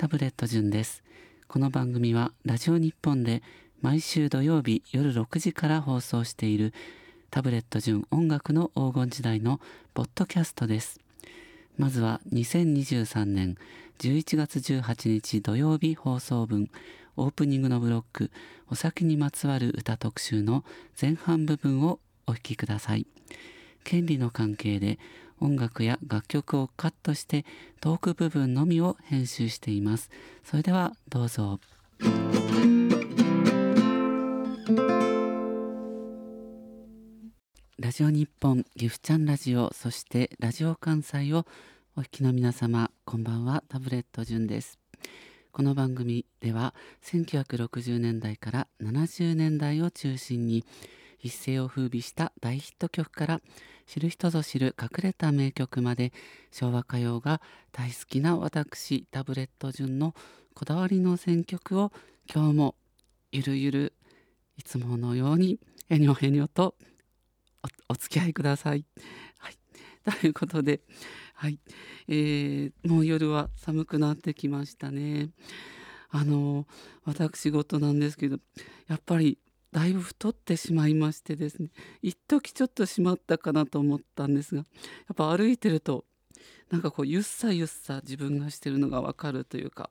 タブレット順です。この番組はラジオ日本で毎週土曜日夜6時から放送しているタブレット順音楽の黄金時代のポッドキャストです。まずは2023年11月18日土曜日放送分オープニングのブロックお酒にまつわる歌特集の前半部分をお聞きください。権利の関係で音楽や楽曲をカットしてトーク部分のみを編集しています。それではどうぞ。ラジオ日本、ギフちゃんラジオ、そしてラジオ関西をお聞きの皆様、こんばんは。タブレット順です。この番組では1960年代から70年代を中心に一世を風靡した大ヒット曲から知る人ぞ知る隠れた名曲まで昭和歌謡が大好きな私タブレット順のこだわりの選曲を今日もゆるゆるいつものようにえにょへにょと お付き合いください、はい、ということで、はいもう夜は寒くなってきましたね。私事なんですけどやっぱりだいぶ太ってしまいましてですね、一時ちょっとしまったかなと思ったんですが、やっぱ歩いてるとなんかこうゆっさゆっさ自分がしてるのがわかるというか、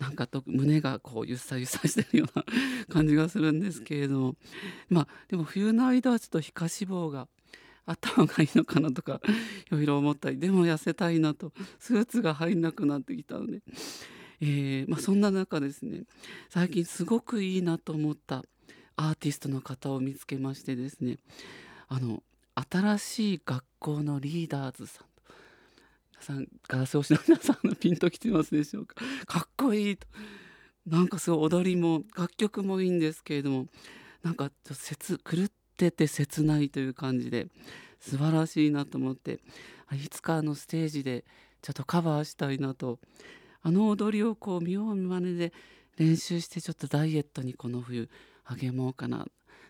なんかと胸がこうゆっさゆっさしてるような感じがするんですけれども、まあでも冬の間はちょっと皮下脂肪があった方がいいのかなとかいろいろ思ったり、でも痩せたいなとスーツが入んなくなってきたので、そんな中ですね、最近すごくいいなと思ったアーティストの方を見つけましてですね、新しい学校のリーダーズさん、皆さんガラス越しの皆さんピンときてますでしょうか。かっこいいと、なんかすごい踊りも楽曲もいいんですけれども、なんかちょっと狂ってて切ないという感じで素晴らしいなと思って、いつかステージでちょっとカバーしたいなと、踊りをこう見よう見まねで練習してちょっとダイエットにこの冬励もうかな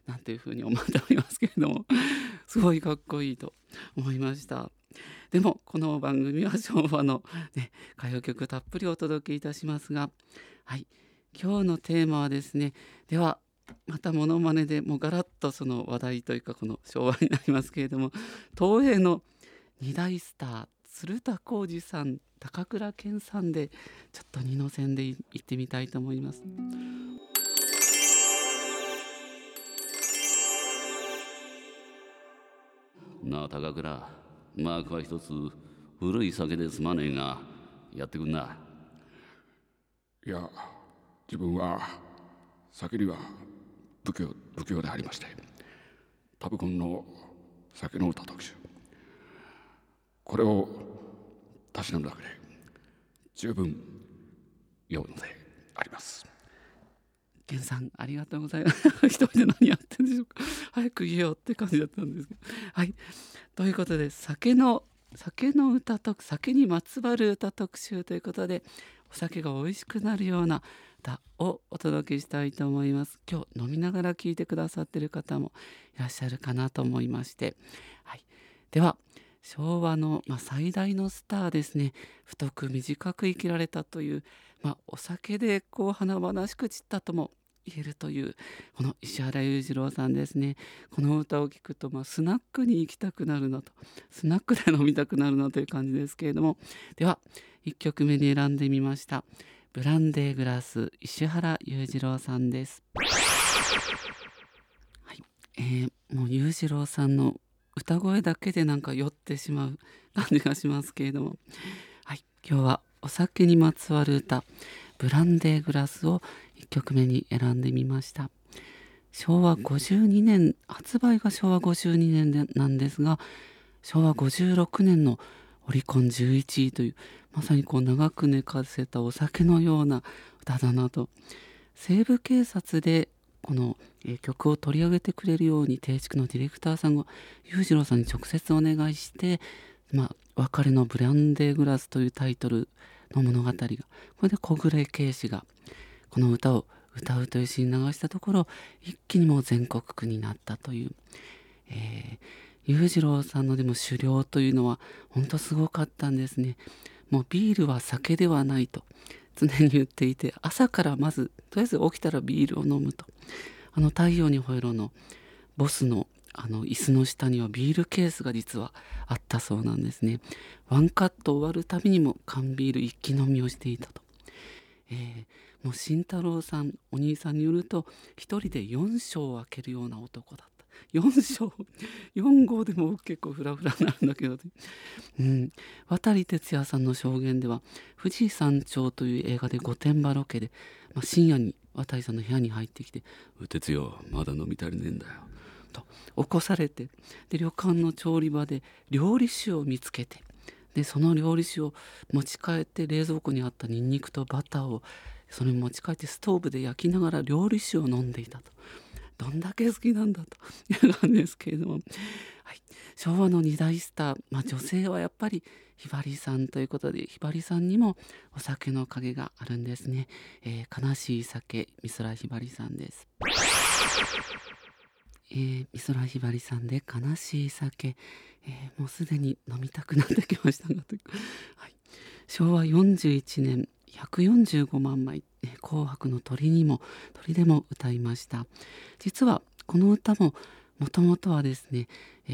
なんていうふうに思っておりますけれどもすごいかっこいいと思いました。でもこの番組は昭和の、歌謡曲たっぷりお届けいたしますが、はい、今日のテーマはですね、ではまたモノマネでもうガラッとその話題というかこの昭和になりますけれども、東映の二大スター鶴田浩二さん高倉健さんでちょっと二の線で行ってみたいと思います。なあ高倉、マークは一つ古い酒ですまねえがやってくんな。いや、自分は酒には不器用でありまして、タブコンの酒の歌特集、これをたしなむだけで十分良いのであります。健さんありがとうございます。一人で何やってんでしょうか。早く言えよって感じだったんですけど、はい、ということで酒の歌特、酒にまつわる歌特集ということで、お酒が美味しくなるような歌をお届けしたいと思います。今日飲みながら聞いてくださっている方もいらっしゃるかなと思いまして、はい、では昭和の、最大のスターですね、太く短く生きられたという、お酒でこう華々しく散ったとも言えるというこの石原裕次郎さんですね。この歌を聞くと、スナックに行きたくなるなと、スナックで飲みたくなるなという感じですけれども、では1曲目に選んでみました。ブランデーグラス、石原裕次郎さんです。はい、もう裕次郎さんの歌声だけでなんか酔ってしまう感じがしますけれども、はい、今日はお酒にまつわる歌ブランデーグラスを1曲目に選んでみました。昭和52年発売が昭和52年でなんですが、昭和56年のオリコン11位という、まさにこう長く寝かせたお酒のような歌だなと、西部警察でこの曲を取り上げてくれるように定築のディレクターさんが裕次郎さんに直接お願いして、別れのブランデーグラスというタイトルの物語が、これで小暮圭司がこの歌を歌うというシーン流したところ、一気にもう全国区になったという、裕次郎さんのでも酒量というのは本当すごかったんですね。もうビールは酒ではないと、常に言っていて、朝からまずとりあえず起きたらビールを飲むと。あの太陽にほえろのボスのあの椅子の下にはビールケースが実はあったそうなんですね。ワンカット終わるたびにも缶ビール一気飲みをしていたと。もう慎太郎さんお兄さんによると一人で4升を開けるような男だった。4合でも結構フラフラなんだけど、渡哲也さんの証言では富士山頂という映画で御殿場ロケで、深夜に渡さんの部屋に入ってきて哲也まだ飲み足りねえんだよと起こされて、で旅館の調理場で料理酒を見つけて、でその料理酒を持ち帰って冷蔵庫にあったニンニクとバターをそれ持ち帰ってストーブで焼きながら料理酒を飲んでいたと。どんだけ好きなんだという感じですけれども、昭和の二大スター、女性はやっぱりひばりさんということで、ひばりさんにもお酒の影があるんですね。悲しい酒、美空ひばりさんです。美空ひばりさんで悲しい酒、もうすでに飲みたくなってきましたが昭和41年145万枚、紅白の鳥でも歌いました。実はこの歌ももともとはですね、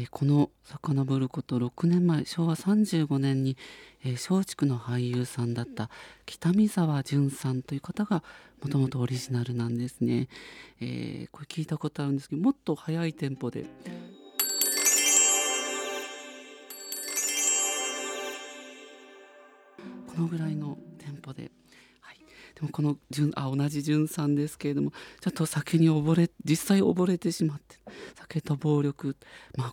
この遡ること6年前、昭和35年に松竹の俳優さんだった北見沢淳さんという方がもともとオリジナルなんですね。これ聞いたことあるんですけど、もっと早いテンポでこのぐらいのテンポで、でもこの同じ淳さんですけれども、ちょっと酒に実際溺れてしまって、酒と暴力、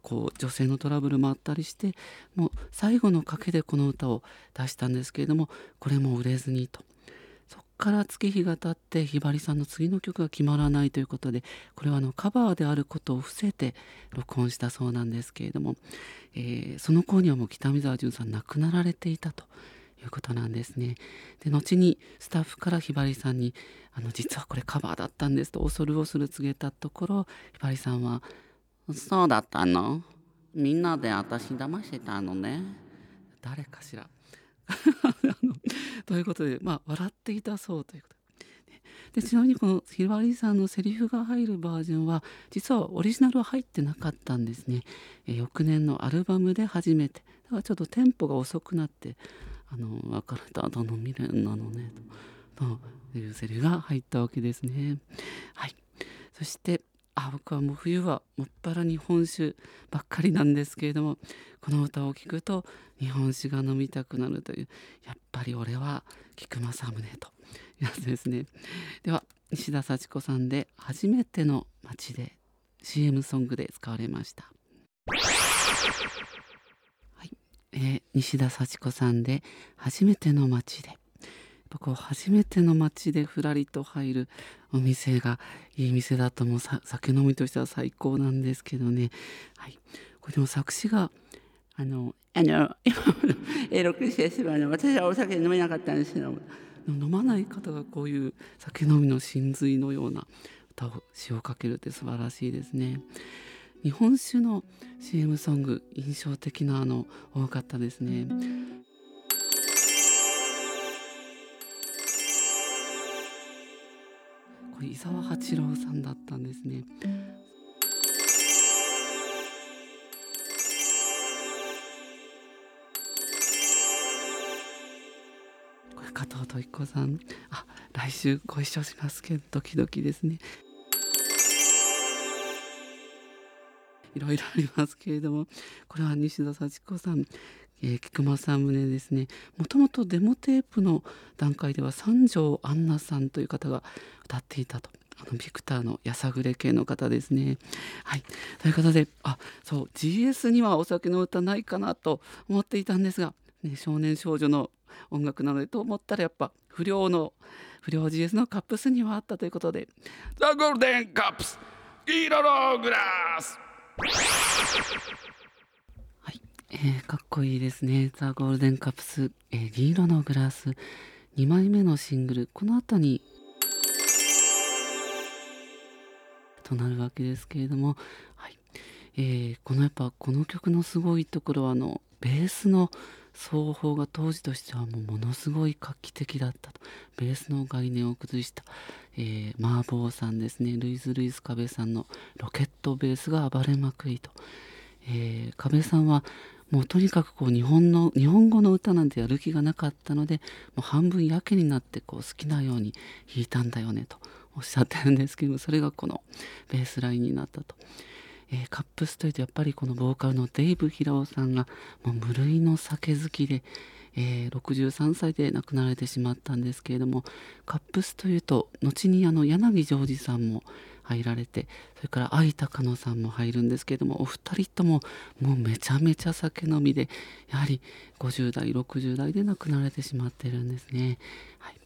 こう女性のトラブルもあったりして、もう最後の賭けでこの歌を出したんですけれども、これも売れずにと。そっから月日が経ってひばりさんの次の曲が決まらないということで、これはカバーであることを伏せて録音したそうなんですけれども、その頃にはもう北見沢淳さん亡くなられていたということなんですね。で後にスタッフからひばりさんに実はこれカバーだったんですと恐る恐る告げたところ、ひばりさんはそうだったの、みんなで私騙してたのね、誰かしらということで、笑っていたそうということで、ちなみにこのひばりさんのセリフが入るバージョンは実はオリジナルは入ってなかったんですね。翌年のアルバムで初めて、だからちょっとテンポが遅くなって別れた後の未練なのねというセリフが入ったわけですね。そして僕はもう冬はもっぱら日本酒ばっかりなんですけれども、この歌を聴くと日本酒が飲みたくなるという、やっぱり俺は菊正宗というやつですね。では西田幸子さんで初めての街で、 CM ソングで使われました。西田幸子さんで初めての街で。こう初めての街でふらりと入るお店がいい店だと、もう酒飲みとしては最高なんですけどね。これでも作詞が今6歳する私はお酒飲めなかったんですけど、飲まない方がこういう酒飲みの真髄のような歌を詞をかけるって素晴らしいですね。日本酒の CM ソング、印象的な多かったですね。これ伊沢八郎さんだったんですね。これ加藤登紀子さん、来週ご一緒しますけどドキドキですね。いろいろありますけれども、これは西田幸子さん、菊正宗ですね。もともとデモテープの段階では三条杏奈さんという方が歌っていたと。ビクターのやさぐれ系の方ですね。ということで、GS にはお酒の歌ないかなと思っていたんですが、少年少女の音楽なのでと思ったら、やっぱ不良 GS のカップスにはあったということで、ザ・ゴールデンカップス黄色のグラス、かっこいいですね。ザ・ゴールデンカップス、銀色のグラス、2枚目のシングル、この後にとなるわけですけれども、この曲のすごいところはベースの奏法が当時としてはもうものすごい画期的だったと。ベースの概念を崩した、マーボーさんですね、ルイスカベさんのロケットベースが暴れまくりと。カベさんはもうとにかくこう日本語の歌なんてやる気がなかったので、もう半分やけになってこう好きなように弾いたんだよねとおっしゃってるんですけども、それがこのベースラインになったと。カップスというとやっぱりこのボーカルのデイブ・ヒラオさんがもう無類の酒好きで、63歳で亡くなられてしまったんですけれども、カップスというと後に柳ジョージさんも入られて、それから愛高野さんも入るんですけれども、お二人とももうめちゃめちゃ酒飲みで、やはり50代60代で亡くなられてしまってるんですね。はい、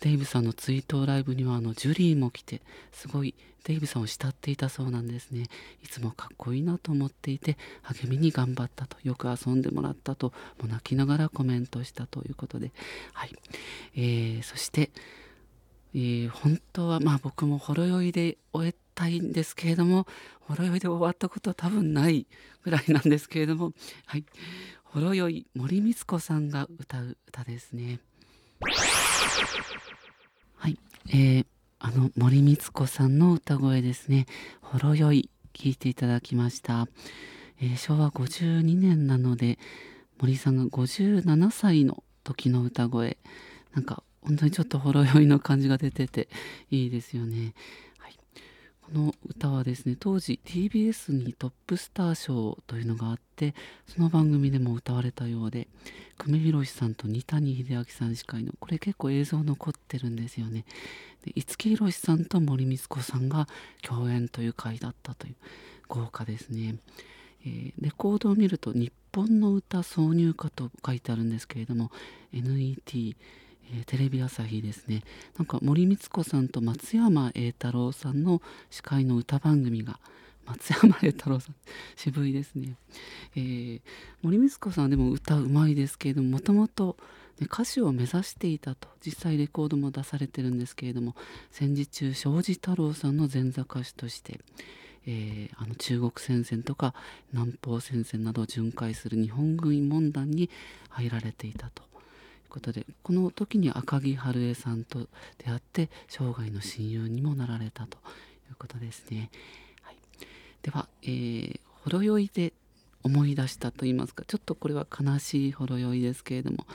デイブさんの追悼ライブにはジュリーも来て、すごいデイブさんを慕っていたそうなんですね。いつもかっこいいなと思っていて励みに頑張ったと、よく遊んでもらったと、もう泣きながらコメントしたということで、はい。そして、本当は僕もほろ酔いで終えたいんですけれども、ほろ酔いで終わったことは多分ないぐらいなんですけれども、はい、ほろ酔い森光子さんが歌う歌ですね。はい、森光子さんの歌声ですね、ほろ酔い、聴いていただきました。昭和52年なので森さんが57歳の時の歌声、なんか本当にちょっとほろ酔いの感じが出てていいですよね。はい、この歌はですね、当時 TBS にトップスター賞というのがあって、その番組でも歌われたようで、久米宏さんと二谷秀明さん司会の、これ結構映像残ってるんですよね。で、五木ひろしさんと森光子さんが共演という回だったという、豪華ですね。レコードを見ると日本の歌挿入歌と書いてあるんですけれども、 NET、テレビ朝日ですね。なんか森光子さんと松山栄太郎さんの司会の歌番組が、松山栄太郎さん渋いですね。森光子さんでも歌うまいですけれども、もともと歌手を目指していたと、実際レコードも出されてるんですけれども、戦時中庄司太郎さんの前座歌手として、中国戦線とか南方戦線などを巡回する日本軍問題に入られていたということで、この時に赤木春恵さんと出会って生涯の親友にもなられたということですね。はい、では、ほろ酔いで思い出したと言いますか、ちょっとこれは悲しいほろ酔いですけれども、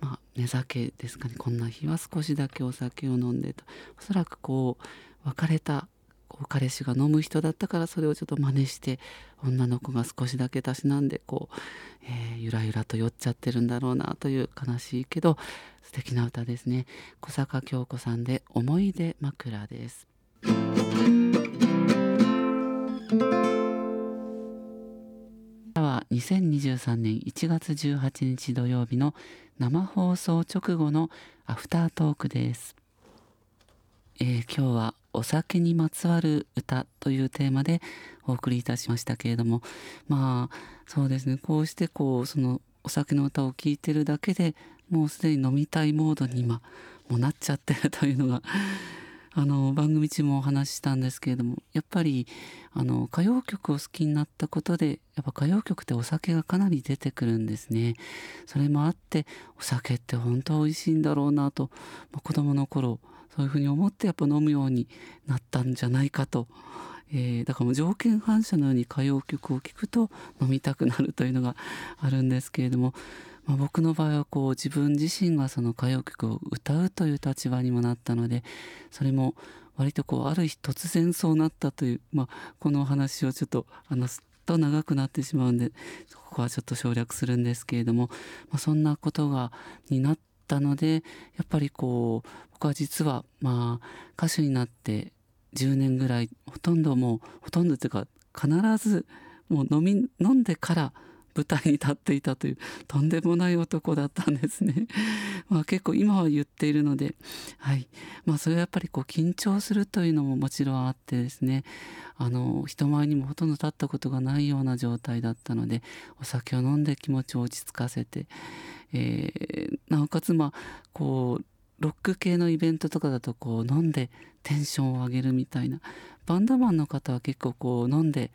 はい、寝酒ですかね。こんな日は少しだけお酒を飲んでと、おそらくこう別れた彼氏が飲む人だったから、それをちょっと真似して女の子が少しだけたしなんでこう、ゆらゆらと酔っちゃってるんだろうなという、悲しいけど素敵な歌ですね。小坂京子さんで思い出枕です。2023年1月18日土曜日の生放送直後のアフタートークです。今日はお酒にまつわる歌というテーマでお送りいたしましたけれども、そうですね、こうしてこうそのお酒の歌を聴いてるだけでもうすでに飲みたいモードに今もうなっちゃってるというのが番組中もお話ししたんですけれども、やっぱり歌謡曲を好きになったことで、やっぱ歌謡曲ってお酒がかなり出てくるんですね。それもあってお酒って本当美味しいんだろうなと、子供の頃そういうふうに思ってやっぱ飲むようになったんじゃないかと、だからもう条件反射のように歌謡曲を聴くと飲みたくなるというのがあるんですけれども、僕の場合はこう自分自身がその歌謡曲を歌うという立場にもなったので、それも割とこうある日突然そうなったという、この話をちょっと話すと長くなってしまうんで、ここはちょっと省略するんですけれども、そんなことがになったので、やっぱりこう僕は実は歌手になって10年ぐらい、ほとんどというか必ずもう飲んでから舞台に立っていたという、とんでもない男だったんですね。結構今は言っているので、はい、それはやっぱりこう緊張するというのももちろんあってですね、人前にもほとんど立ったことがないような状態だったので、お酒を飲んで気持ちを落ち着かせて、なおかつこうロック系のイベントとかだとこう飲んでテンションを上げるみたいな、バンドマンの方は結構こう飲んで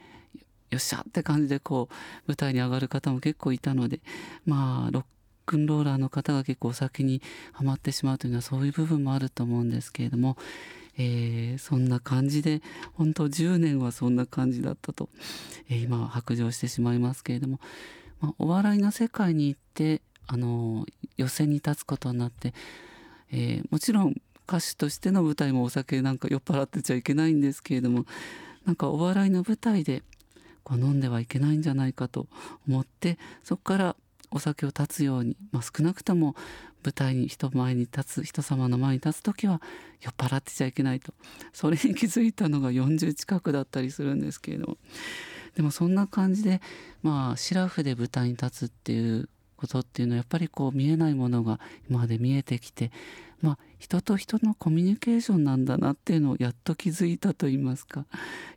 よっしゃって感じでこう舞台に上がる方も結構いたので、まあロックンローラーの方が結構お酒にはまってしまうというのはそういう部分もあると思うんですけれども、そんな感じで本当10年はそんな感じだったと、今は白状してしまいますけれども、まあ、お笑いの世界に行って予選に立つことになって、もちろん歌手としての舞台もお酒なんか酔っ払ってちゃいけないんですけれども、なんかお笑いの舞台でこう飲んではいけないんじゃないかと思って、そこからお酒を断つように、まあ、少なくとも舞台に人様の前に立つときは酔っ払ってちゃいけないと、それに気づいたのが40近くだったりするんですけれども、でもそんな感じで、まあ、シラフで舞台に立つっていうことっていうのはやっぱりこう見えないものが今まで見えてきて、まあ、人と人のコミュニケーションなんだなっていうのをやっと気づいたといいますか、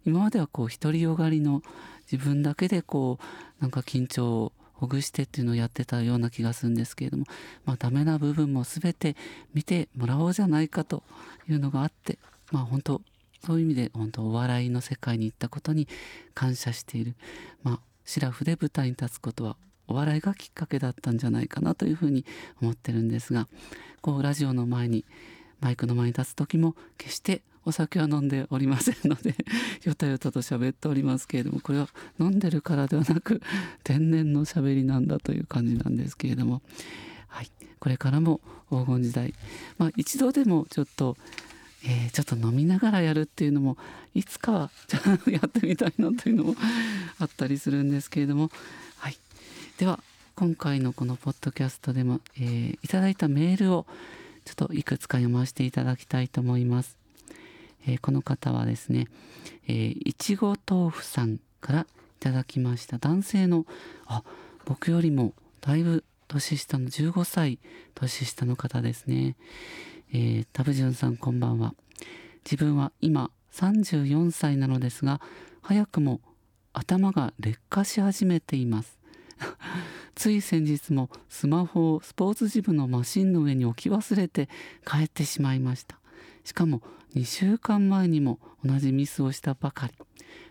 今まではこう独りよがりの自分だけでこうなんか緊張をほぐしてっていうのをやってたような気がするんですけれども、まあ、ダメな部分も全て見てもらおうじゃないかというのがあって、まあ、本当そういう意味で本当お笑いの世界に行ったことに感謝している、まあ、シラフで舞台に立つことはお笑いがきっかけだったんじゃないかなというふうに思ってるんですが、こうラジオの前にマイクの前に立つ時も決してお酒は飲んでおりませんのでよたよたと喋っておりますけれども、これは飲んでるからではなく天然の喋りなんだという感じなんですけれども、はい、これからも黄金時代、まあ、一度でもちょっと飲みながらやるっていうのもいつかはやってみたいなというのもあったりするんですけれども、はい、では今回のこのポッドキャストでも、いただいたメールをちょっといくつか読ませていただきたいと思います。この方はですね、いちご豆腐さんからいただきました。男性の、僕よりもだいぶ年下の15歳年下の方ですね。タブジュンさんこんばんは。自分は今34歳なのですが、早くも頭が劣化し始めていますつい先日もスマホをスポーツジムのマシンの上に置き忘れて帰ってしまいました。しかも2週間前にも同じミスをしたばかり。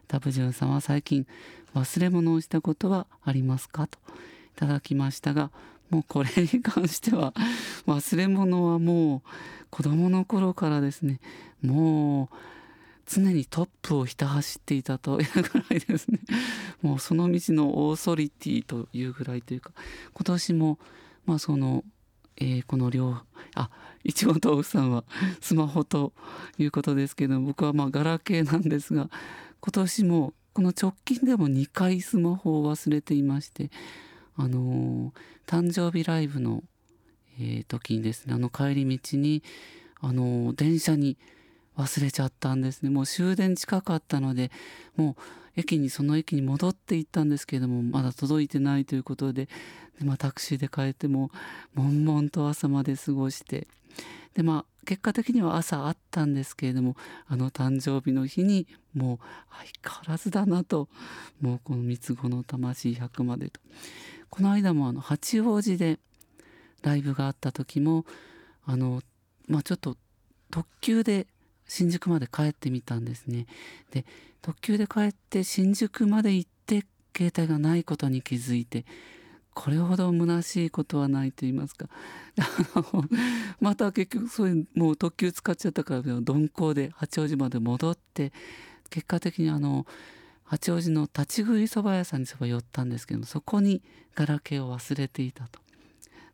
タブジュンさんは最近忘れ物をしたことはありますかといただきましたが、もうこれに関しては忘れ物はもう子供の頃からですね、もう常にトップをひた走っていたというぐらいですね、もうその道のオーソリティというぐらいというか、今年もまあそのこのいちご豆腐さんはスマホということですけど、僕はまあガラケーなんですが、今年もこの直近でも2回スマホを忘れていまして、誕生日ライブの、時にですね、帰り道に、電車に忘れちゃったんですね。もう終電近かったので、もうその駅に戻って行ったんですけれども、まだ届いてないということで、で、まあ、タクシーで帰っても悶々と朝まで過ごして、で、まあ、結果的には朝あったんですけれども、誕生日の日にもう相変わらずだなと、もうこの三つ子の魂100までと。この間も八王子でライブがあった時もまあ、ちょっと特急で新宿まで帰ってみたんですね。で、特急で帰って新宿まで行って携帯がないことに気づいて、これほど虚しいことはないと言いますかまた結局そういうもう特急使っちゃったから鈍行で八王子まで戻って、結果的に八王子の立ち食いそば屋さんに寄ったんですけども、そこにガラケーを忘れていたと。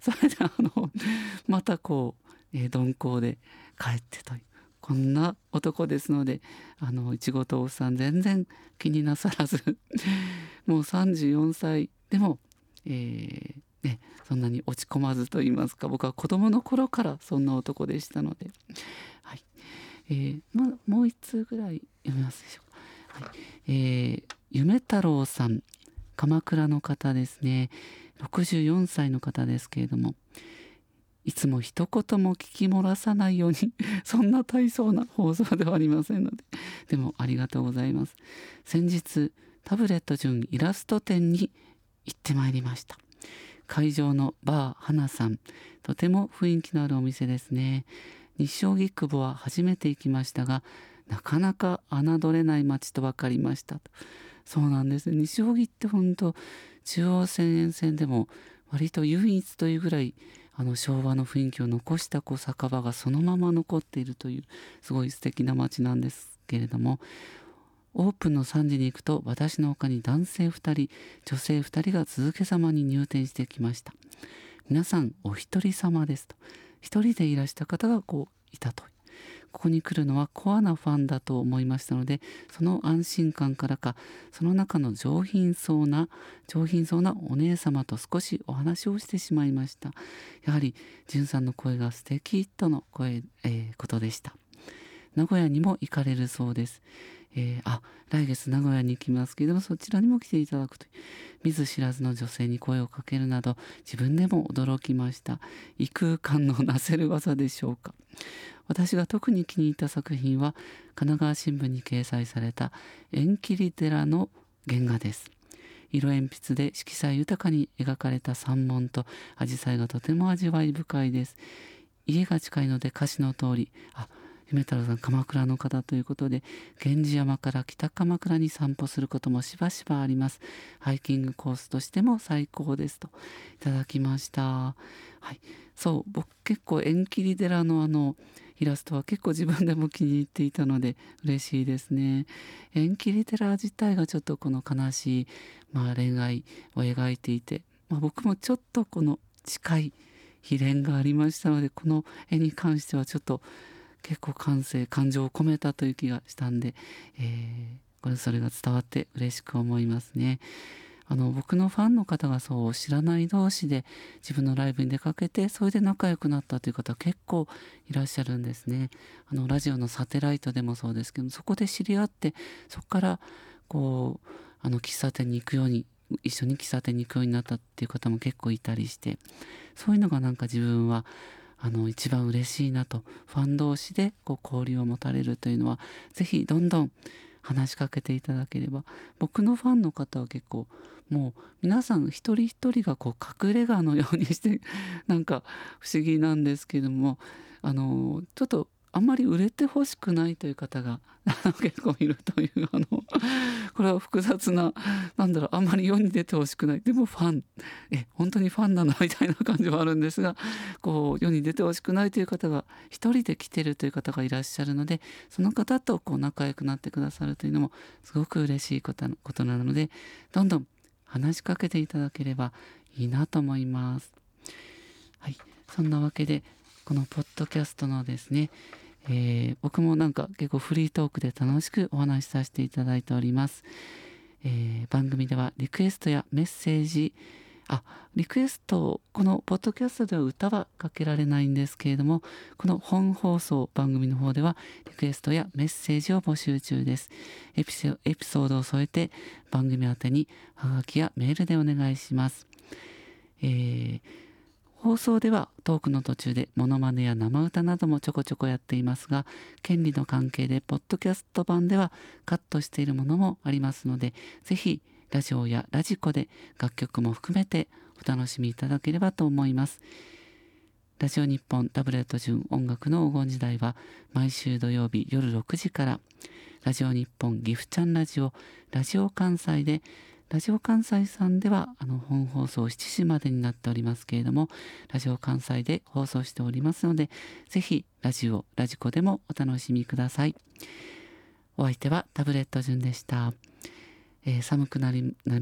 それでまたこう、鈍行で帰ってという、こんな男ですので、いちご豆腐さん全然気になさらずもう34歳でも、そんなに落ち込まずと言いますか、僕は子供の頃からそんな男でしたので、はい、もう一通ぐらい読みますでしょうか、はい。夢太郎さん、鎌倉の方ですね、64歳の方ですけれども、いつも一言も聞き漏らさないようにそんな大層な放送ではありませんので、でもありがとうございます。先日タブレット純イラスト展に行ってまいりました。会場のバー花さん、とても雰囲気のあるお店ですね。西荻窪は初めて行きましたが、なかなか侮れない街と分かりましたと。そうなんです。西荻って本当中央線沿線でも割と唯一というぐらい昭和の雰囲気を残した酒場がそのまま残っているというすごい素敵な街なんですけれども、オープンの3時に行くと私の他に男性2人女性2人が続けざまに入店してきました。皆さんお一人様ですと、一人でいらした方がいたと。ここに来るのはコアなファンだと思いましたので、その安心感からかその中の上品そうなお姉様と少しお話をしてしまいました。やはり純さんの声が素敵とのことでした。名古屋にも行かれるそうです。来月名古屋に行きますけれども、そちらにも来ていただくという、見ず知らずの女性に声をかけるなど自分でも驚きました。異空間のなせる技でしょうか。私が特に気に入った作品は神奈川新聞に掲載された縁切り寺の原画です。色鉛筆で色彩豊かに描かれた山門と紫陽花がとても味わい深いです。家が近いので歌詞の通り、夢太郎さん鎌倉の方ということで、源氏山から北鎌倉に散歩することもしばしばあります。ハイキングコースとしても最高ですといただきました。そう、僕結構縁切り寺のイラストは結構自分でも気に入っていたので嬉しいですね。縁切り寺自体がちょっと悲しい、恋愛を描いていて、僕もちょっと近い悲恋がありましたので、この絵に関してはちょっと結構感情を込めたという気がしたんで、それが伝わって嬉しく思いますね。僕のファンの方がそう知らない同士で自分のライブに出かけて、それで仲良くなったという方結構いらっしゃるんですね。ラジオのサテライトでもそうですけど、そこで知り合って、そこから喫茶店に行くように一緒に喫茶店に行くようになったっていう方も結構いたりして、そういうのが自分は一番嬉しいなと。ファン同士で交流を持たれるというのは、ぜひどんどん話しかけていただければ。僕のファンの方は結構もう皆さん一人一人が隠れ家のようにして、不思議なんですけども、ちょっとあんまり売れてほしくないという方が結構いるという、これは複雑な、あんまり世に出てほしくない、でもファン、本当にファンなのみたいな感じはあるんですが、世に出てほしくないという方が一人で来てるという方がいらっしゃるので、その方と仲良くなってくださるというのもすごく嬉しいことなので、どんどん話しかけていただければいいなと思います。そんなわけでこのポッドキャストのですね、僕も結構フリートークで楽しくお話しさせていただいております。番組ではリクエストやメッセージ、このポッドキャストでは歌はかけられないんですけれども、この本放送番組の方ではリクエストやメッセージを募集中です。エピソードを添えて番組宛てにはがきやメールでお願いします。放送ではトークの途中でモノマネや生歌などもちょこちょこやっていますが、権利の関係でポッドキャスト版ではカットしているものもありますので、ぜひラジオやラジコで楽曲も含めてお楽しみいただければと思います。ラジオ日本タブレット純音楽の黄金時代は毎週土曜日夜6時から、ラジオ日本ギフちゃんラジオ、ラジオ関西で、ラジオ関西さんでは本放送7時までになっておりますけれども、ラジオ関西で放送しておりますので、ぜひラジコでもお楽しみください。お相手はタブレット純でした。寒くなりま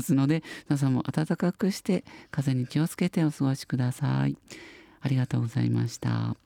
すので、皆さんも暖かくして風に気をつけてお過ごしください。ありがとうございました。